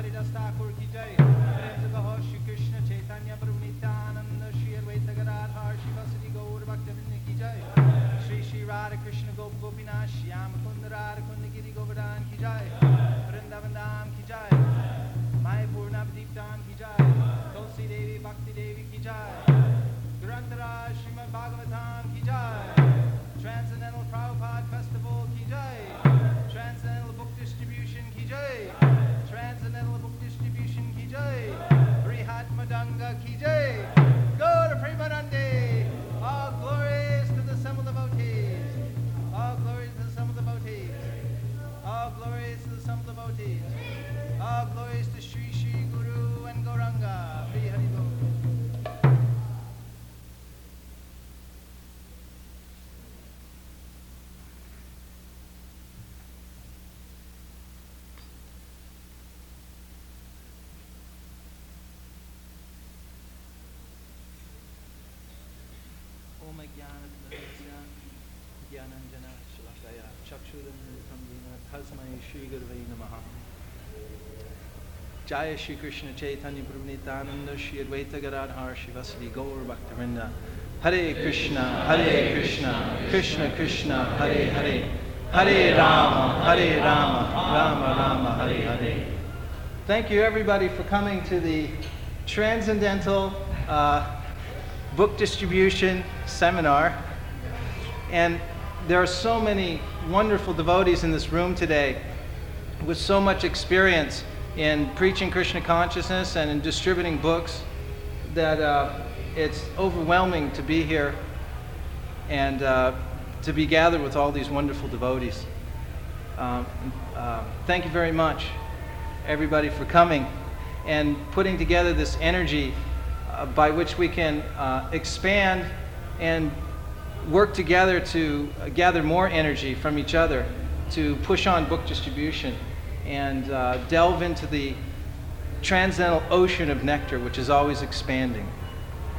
Haridas Thakur Ki Jai. Premtadaho Shri Krishna Chaitanya Purvnita Nanda Shri Advaita Gadadhar Shivasadi Gaur Bhaktivinoda Ki Jai. Shri Shri Radha Krishna Gop Gopinash Yam Kunda Radha Kunda Giri Govardhan Ki Jai. Vrindavandam Ki Jai. Maya Purnabdeep Dham Ki Jai. Tulsi Devi Bhakti Devi Ki Jai. Grantaraj Srimad Bhagavatam Ki Jai. Transcendental Prabhupada Festival Ki Jai. Transcendental Book Distribution Ki Jai. Transcendental Book Distribution Ki Jai. Brihat Madanga Ki Jai. Gaur Premanande. All glories to the Samala devotees. All glories to the Samala devotees. All glories to the Samala devotees. All glories to Sri Sri Guru and Gauranga. Jnananjana shalakaya chakshurandritam dina tasmai Shri Guru Vaina Maham. Jaya Shri Krishna Chaitanya Purvnita Nanda Shri Advaita Gadadhar Shivasadi Gaur Bhaktivinoda. Hare Krishna, Hare Krishna, Krishna Krishna, Hare Hare, Hare Rama, Hare Rama, Rama Rama, Hare Hare. Thank you everybody for coming to the Transcendental Book Distribution Seminar. And there are so many wonderful devotees in this room today with so much experience in preaching Krishna consciousness and in distributing books that it's overwhelming to be here and to be gathered with all these wonderful devotees. Thank you very much, everybody, for coming and putting together this energy by which we can expand and work together to gather more energy from each other to push on book distribution and delve into the transcendental ocean of nectar, which is always expanding.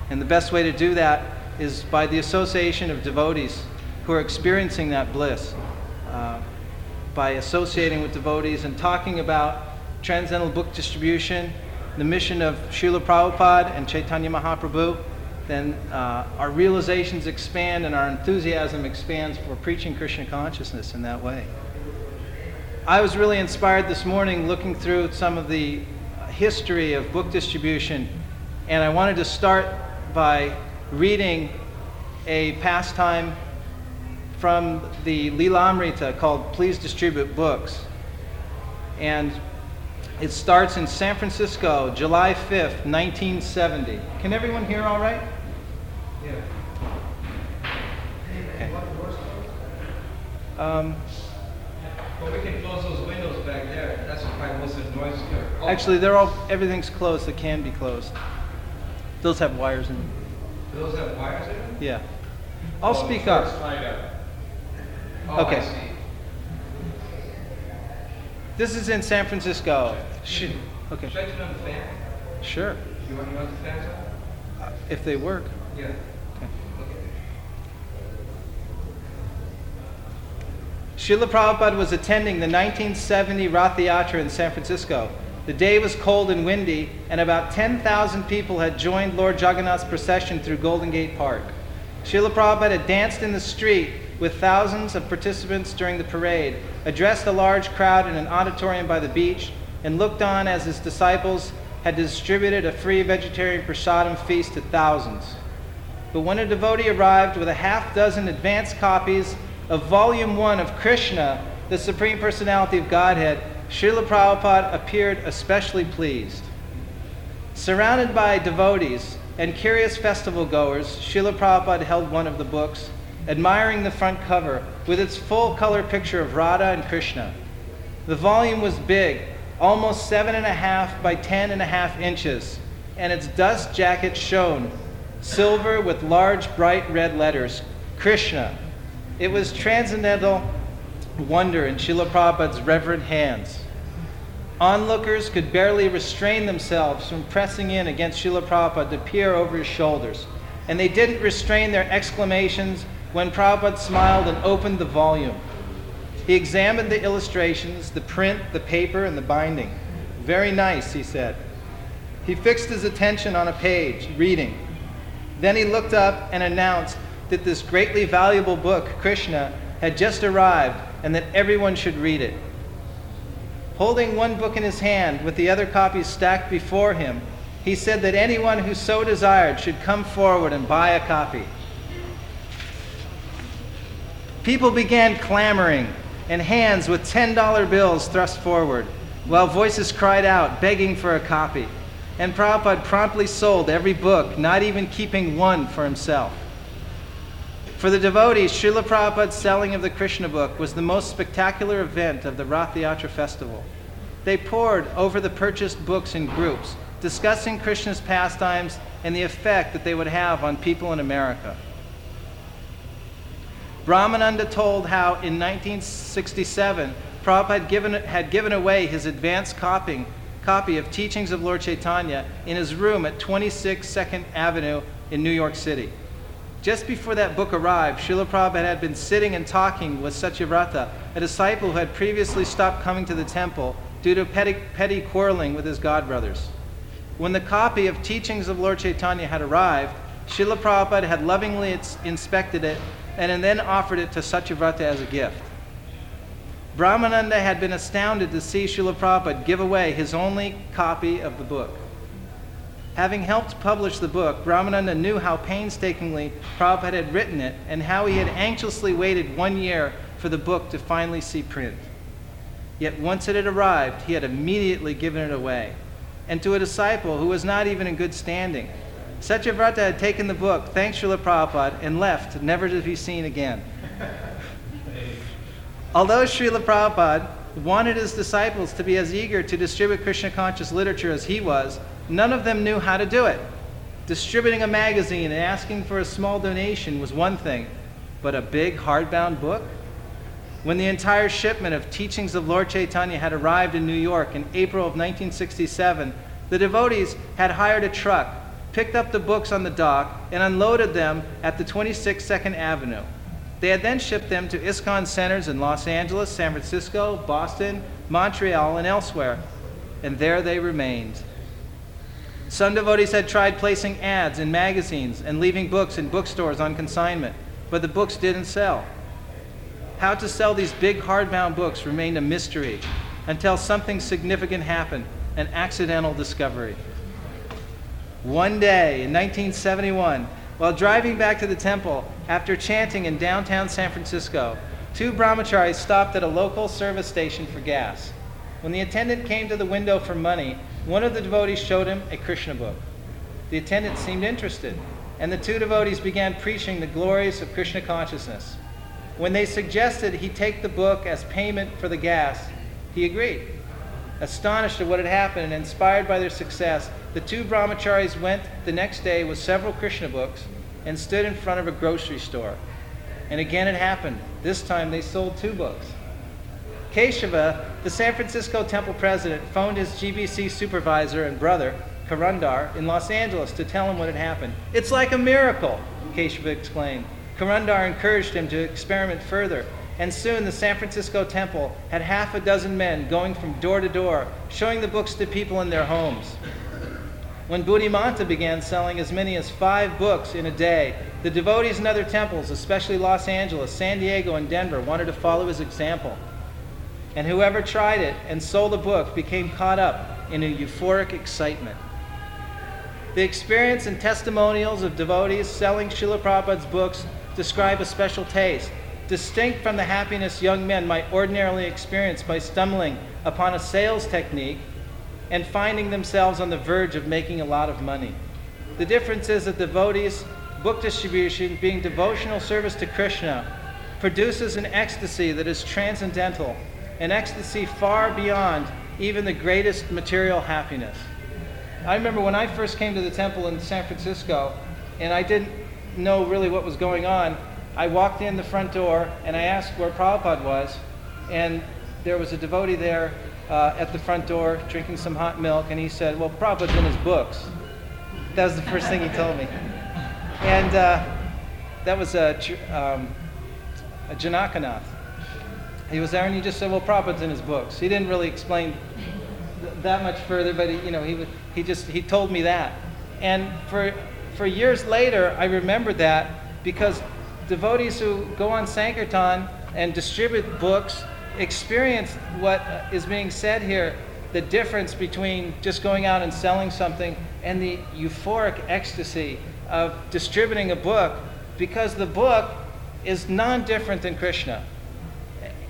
And the best way to do that is by the association of devotees who are experiencing that bliss, by associating with devotees and talking about transcendental book distribution, the mission of Srila Prabhupada and Chaitanya Mahaprabhu. Then our realizations expand and our enthusiasm expands for preaching Krishna consciousness in that way. I was really inspired this morning looking through some of the history of book distribution, and I wanted to start by reading a pastime from the Leela Amrita called Please Distribute Books. And it starts in San Francisco, July 5th, 1970. Can everyone hear all right? Yeah. Okay. But we can close those windows back there. That's probably most of the noise here. Oh. Actually, everything's closed that can be closed. Those have wires in them. Do those have wires in them? Yeah. I'll speak up. Okay. I see. This is in San Francisco. Okay. Should I turn on the fan? Sure. Do you want to know the fans are? If they work. Yeah. Srila Prabhupada was attending the 1970 Rath Yatra in San Francisco. The day was cold and windy, and about 10,000 people had joined Lord Jagannath's procession through Golden Gate Park. Srila Prabhupada had danced in the street with thousands of participants during the parade, addressed a large crowd in an auditorium by the beach, and looked on as his disciples had distributed a free vegetarian prasadam feast to thousands. But when a devotee arrived with a half dozen advanced copies of Volume 1 of Krishna, the Supreme Personality of Godhead, Srila Prabhupada appeared especially pleased. Surrounded by devotees and curious festival goers, Srila Prabhupada held one of the books, admiring the front cover with its full-color picture of Radha and Krishna. The volume was big, almost 7.5 by 10.5 inches, and its dust jacket shone, silver with large bright red letters, Krishna. It was transcendental wonder in Srila Prabhupada's reverent hands. Onlookers could barely restrain themselves from pressing in against Srila Prabhupada to peer over his shoulders, and they didn't restrain their exclamations when Prabhupada smiled and opened the volume. He examined the illustrations, the print, the paper, and the binding. Very nice, he said. He fixed his attention on a page, reading. Then he looked up and announced that this greatly valuable book, Krishna, had just arrived and that everyone should read it. Holding one book in his hand with the other copies stacked before him, he said that anyone who so desired should come forward and buy a copy. People began clamoring and hands with $10 bills thrust forward, while voices cried out, begging for a copy. And Prabhupada promptly sold every book, not even keeping one for himself. For the devotees, Srila Prabhupada's selling of the Krishna book was the most spectacular event of the Rath Yatra festival. They poured over the purchased books in groups, discussing Krishna's pastimes and the effect that they would have on people in America. Brahmananda told how in 1967, Prabhupada had given away his advanced copy of Teachings of Lord Caitanya in his room at 26 2nd Avenue in New York City. Just before that book arrived, Srila Prabhupada had been sitting and talking with Satyavrata, a disciple who had previously stopped coming to the temple due to petty quarreling with his godbrothers. When the copy of Teachings of Lord Caitanya had arrived, Srila Prabhupada had lovingly inspected it and then offered it to Satyavrata as a gift. Brahmananda had been astounded to see Srila Prabhupada give away his only copy of the book. Having helped publish the book, Brahmananda knew how painstakingly Prabhupada had written it and how he had anxiously waited 1 year for the book to finally see print. Yet once it had arrived, he had immediately given it away, and to a disciple who was not even in good standing. Satyavrata had taken the book, thanked Srila Prabhupada, and left, never to be seen again. Although Srila Prabhupada wanted his disciples to be as eager to distribute Krishna conscious literature as he was, none of them knew how to do it. Distributing a magazine and asking for a small donation was one thing, but a big hardbound book? When the entire shipment of Teachings of Lord Chaitanya had arrived in New York in April of 1967, the devotees had hired a truck, picked up the books on the dock, and unloaded them at the 26 2nd Avenue. They had then shipped them to ISKCON centers in Los Angeles, San Francisco, Boston, Montreal, and elsewhere, and there they remained. Some devotees had tried placing ads in magazines and leaving books in bookstores on consignment, but the books didn't sell. How to sell these big hardbound books remained a mystery until something significant happened, an accidental discovery. One day in 1971, while driving back to the temple after chanting in downtown San Francisco, two brahmacharis stopped at a local service station for gas. When the attendant came to the window for money, one of the devotees showed him a Krishna book. The attendant seemed interested, and the two devotees began preaching the glories of Krishna consciousness. When they suggested he take the book as payment for the gas, he agreed. Astonished at what had happened and inspired by their success, the two brahmacharis went the next day with several Krishna books and stood in front of a grocery store. And again it happened. This time they sold two books. Keshava, the San Francisco temple president, phoned his GBC supervisor and brother, Karandhar, in Los Angeles to tell him what had happened. "It's like a miracle," Keshava exclaimed. Karandhar encouraged him to experiment further, and soon the San Francisco temple had half a dozen men going from door to door, showing the books to people in their homes. When Budimanta began selling as many as 5 books in a day, the devotees in other temples, especially Los Angeles, San Diego, and Denver, wanted to follow his example. And whoever tried it and sold a book became caught up in a euphoric excitement. The experience and testimonials of devotees selling Srila Prabhupada's books describe a special taste, distinct from the happiness young men might ordinarily experience by stumbling upon a sales technique and finding themselves on the verge of making a lot of money. The difference is that devotees' book distribution, being devotional service to Krishna, produces an ecstasy that is transcendental, an ecstasy far beyond even the greatest material happiness. I remember when I first came to the temple in San Francisco, and I didn't know really what was going on, I walked in the front door and I asked where Prabhupada was, and there was a devotee there at the front door drinking some hot milk, and he said, "Well, Prabhupada's in his books." That was the first thing he told me. And that was a Janakanath. He was there and he just said, "Well, Prabhupada's in his books." He didn't really explain that much further, but he told me that. And for years later, I remembered that, because devotees who go on Sankirtan and distribute books experience what is being said here, the difference between just going out and selling something and the euphoric ecstasy of distributing a book, because the book is non-different than Krishna.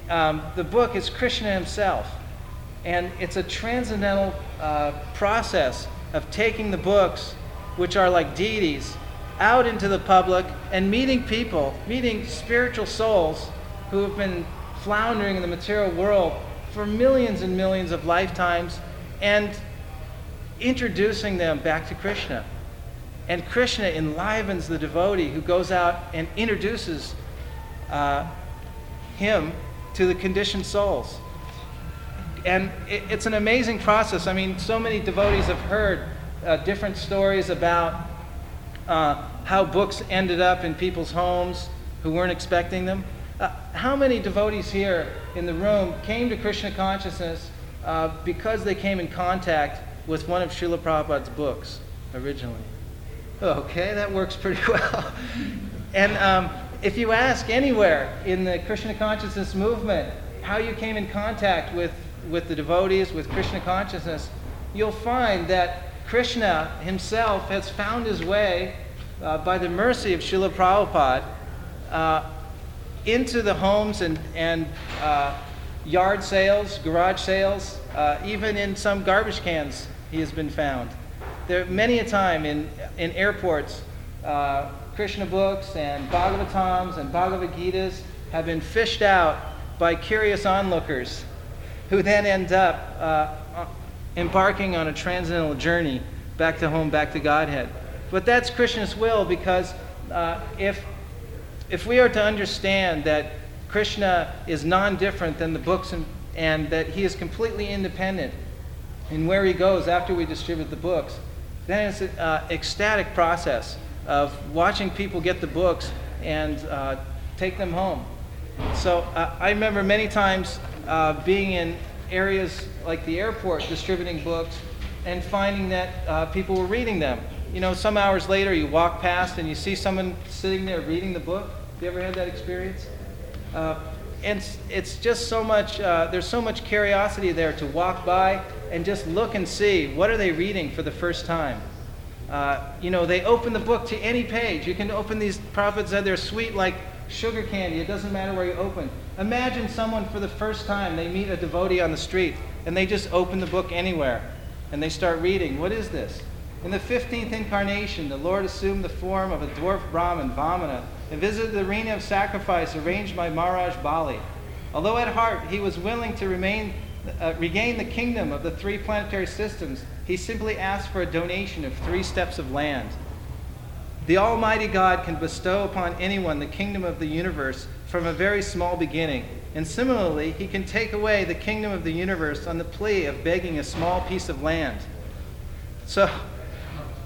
The book is Krishna himself, and it's a transcendental process of taking the books, which are like deities, out into the public and meeting people, meeting spiritual souls who have been floundering in the material world for millions and millions of lifetimes, and introducing them back to Krishna. And Krishna enlivens the devotee who goes out and introduces him to the conditioned souls. And it's an amazing process. I mean, so many devotees have heard different stories about how books ended up in people's homes who weren't expecting them. How many devotees here in the room came to Krishna consciousness because they came in contact with one of Srila Prabhupada's books originally? Okay, that works pretty well. And if you ask anywhere in the Krishna consciousness movement how you came in contact with the devotees, with Krishna consciousness, you'll find that Krishna himself has found his way by the mercy of Srila Prabhupada into the homes and yard sales, garage sales, even in some garbage cans he has been found. There many a time in airports, Krishna books and Bhagavatams and Bhagavad Gitas have been fished out by curious onlookers, who then end up embarking on a transcendental journey back to home, back to Godhead. But that's Krishna's will, because if we are to understand that Krishna is non-different than the books and that he is completely independent in where he goes after we distribute the books, then it's an ecstatic process of watching people get the books and take them home. So I remember many times being in areas like the airport distributing books and finding that people were reading them. Some hours later you walk past and you see someone sitting there reading the book. You ever had that experience? And it's just so much, there's so much curiosity there to walk by and just look and see what are they reading for the first time. They open the book to any page. You can open these prophets, they're sweet like sugar candy. It doesn't matter where you open. Imagine someone for the first time, they meet a devotee on the street and they just open the book anywhere and they start reading. What is this? In the 15th incarnation, the Lord assumed the form of a dwarf Brahmin, Vamana, and visited the arena of sacrifice arranged by Maharaj Bali. Although at heart he was willing to regain the kingdom of the three planetary systems, he simply asked for a donation of 3 steps of land. The Almighty God can bestow upon anyone the kingdom of the universe from a very small beginning, and similarly, he can take away the kingdom of the universe on the plea of begging a small piece of land. So,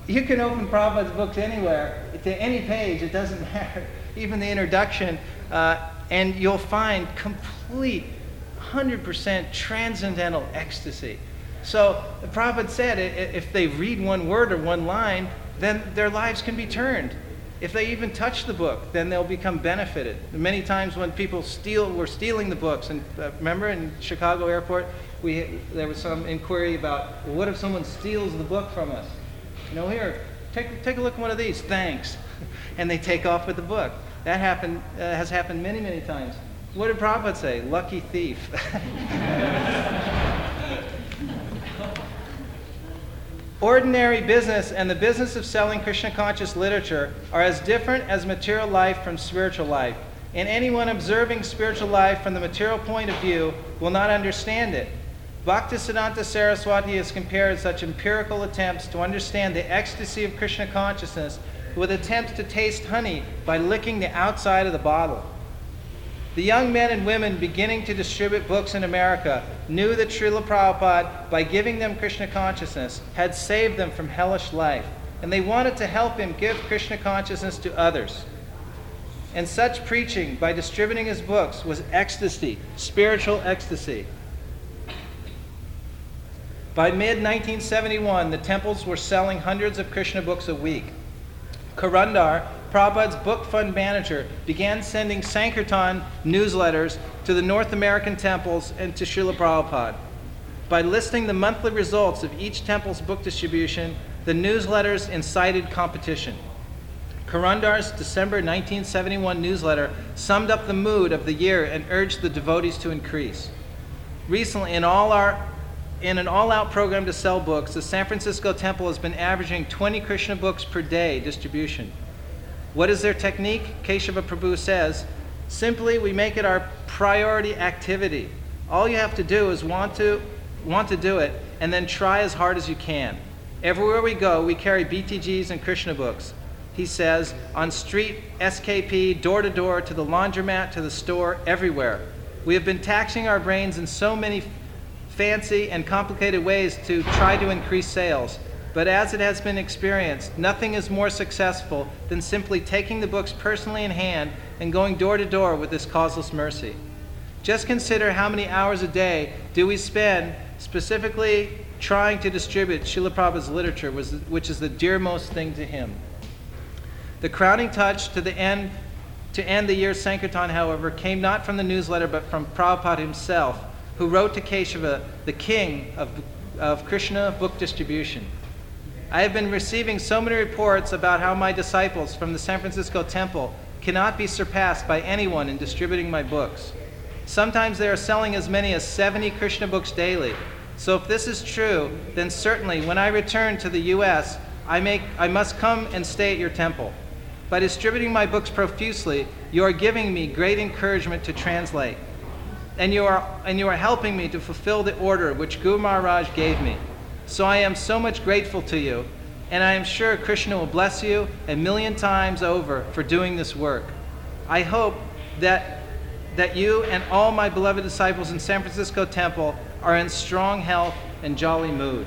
you can open Prabhupada's books anywhere, to any page, it doesn't matter, even the introduction, and you'll find complete, 100% transcendental ecstasy. So, Prabhupada said, if they read one word or one line, then their lives can be turned. If they even touch the book, then they'll become benefited. Many times when people were stealing the books, and remember in Chicago airport, there was some inquiry about, well, what if someone steals the book from us? Here, take a look at one of these, thanks. And they take off with the book. That has happened many, many times. What did Prabhupada say? Lucky thief. Ordinary business and the business of selling Krishna conscious literature are as different as material life from spiritual life, and anyone observing spiritual life from the material point of view will not understand it. Bhaktisiddhanta Saraswati has compared such empirical attempts to understand the ecstasy of Krishna consciousness with attempts to taste honey by licking the outside of the bottle. The young men and women beginning to distribute books in America knew that Srila Prabhupada, by giving them Krishna consciousness, had saved them from hellish life, and they wanted to help him give Krishna consciousness to others. And such preaching, by distributing his books, was ecstasy, spiritual ecstasy. By mid-1971, the temples were selling hundreds of Krishna books a week. Karandhar, Prabhupada's book fund manager, began sending Sankirtan newsletters to the North American temples and to Srila Prabhupada. By listing the monthly results of each temple's book distribution, the newsletters incited competition. Karandhar's December 1971 newsletter summed up the mood of the year and urged the devotees to increase. Recently, in an all-out program to sell books, the San Francisco temple has been averaging 20 Krishna books per day distribution. What is their technique? Keshava Prabhu says, simply we make it our priority activity. All you have to do is want to do it and then try as hard as you can. Everywhere we go, we carry BTGs and Krishna books. He says, on street, SKP, door to door, to the laundromat, to the store, everywhere. We have been taxing our brains in so many fancy and complicated ways to try to increase sales. But as it has been experienced, nothing is more successful than simply taking the books personally in hand and going door to door with this causeless mercy. Just consider how many hours a day do we spend specifically trying to distribute Srila Prabhupada's literature, which is the dearmost thing to him. The crowning touch to end the year's Sankirtan, however, came not from the newsletter but from Prabhupada himself, who wrote to Keshava, the king of Krishna book distribution. I have been receiving so many reports about how my disciples from the San Francisco temple cannot be surpassed by anyone in distributing my books. Sometimes they are selling as many as 70 Krishna books daily. So if this is true, then certainly when I return to the U.S., I must come and stay at your temple. By distributing my books profusely, you are giving me great encouragement to translate. And you are helping me to fulfill the order which Guru Maharaj gave me. So I am so much grateful to you, and I am sure Krishna will bless you a million times over for doing this work. I hope that you and all my beloved disciples in San Francisco Temple are in strong health and jolly mood.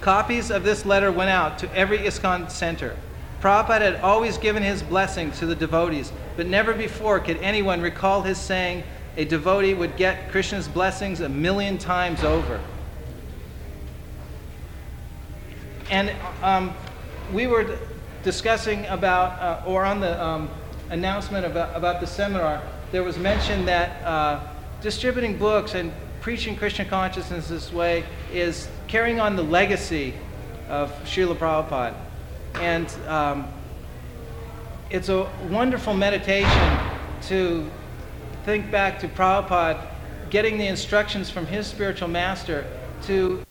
Copies of this letter went out to every ISKCON center. Prabhupada had always given his blessing to the devotees, but never before could anyone recall his saying a devotee would get Krishna's blessings a million times over. And we were discussing about, or on the announcement about the seminar, there was mention that distributing books and preaching Krishna consciousness this way is carrying on the legacy of Srila Prabhupada. And it's a wonderful meditation to think back to Prabhupada, getting the instructions from his spiritual master to